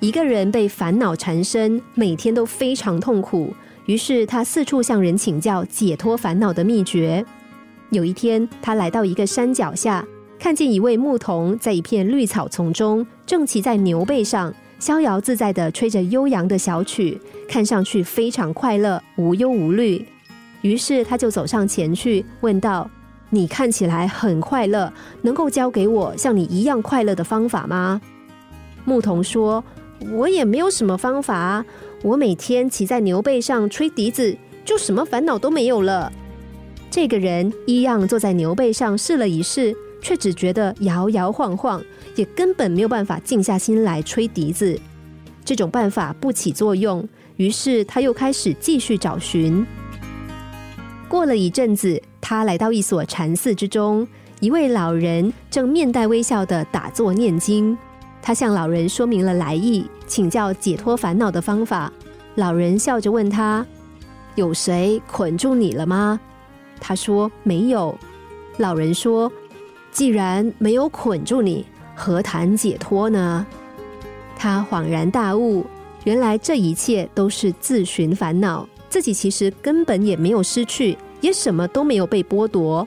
一个人被烦恼缠身，每天都非常痛苦，于是他四处向人请教解脱烦恼的秘诀。有一天，他来到一个山脚下，看见一位牧童在一片绿草丛中正骑在牛背上，逍遥自在地吹着悠扬的小曲，看上去非常快乐，无忧无虑。于是他就走上前去问道：你看起来很快乐，能够教给我像你一样快乐的方法吗？牧童说：我也没有什么方法，我每天骑在牛背上吹笛子，就什么烦恼都没有了。这个人一样坐在牛背上试了一试，却只觉得摇摇晃晃，也根本没有办法静下心来吹笛子。这种办法不起作用，于是他又开始继续找寻。过了一阵子，他来到一所禅寺之中，一位老人正面带微笑地打坐念经。他向老人说明了来意，请教解脱烦恼的方法。老人笑着问他：有谁捆住你了吗？他说：没有。老人说：既然没有捆住你，何谈解脱呢？他恍然大悟，原来这一切都是自寻烦恼，自己其实根本也没有失去，也什么都没有被剥夺。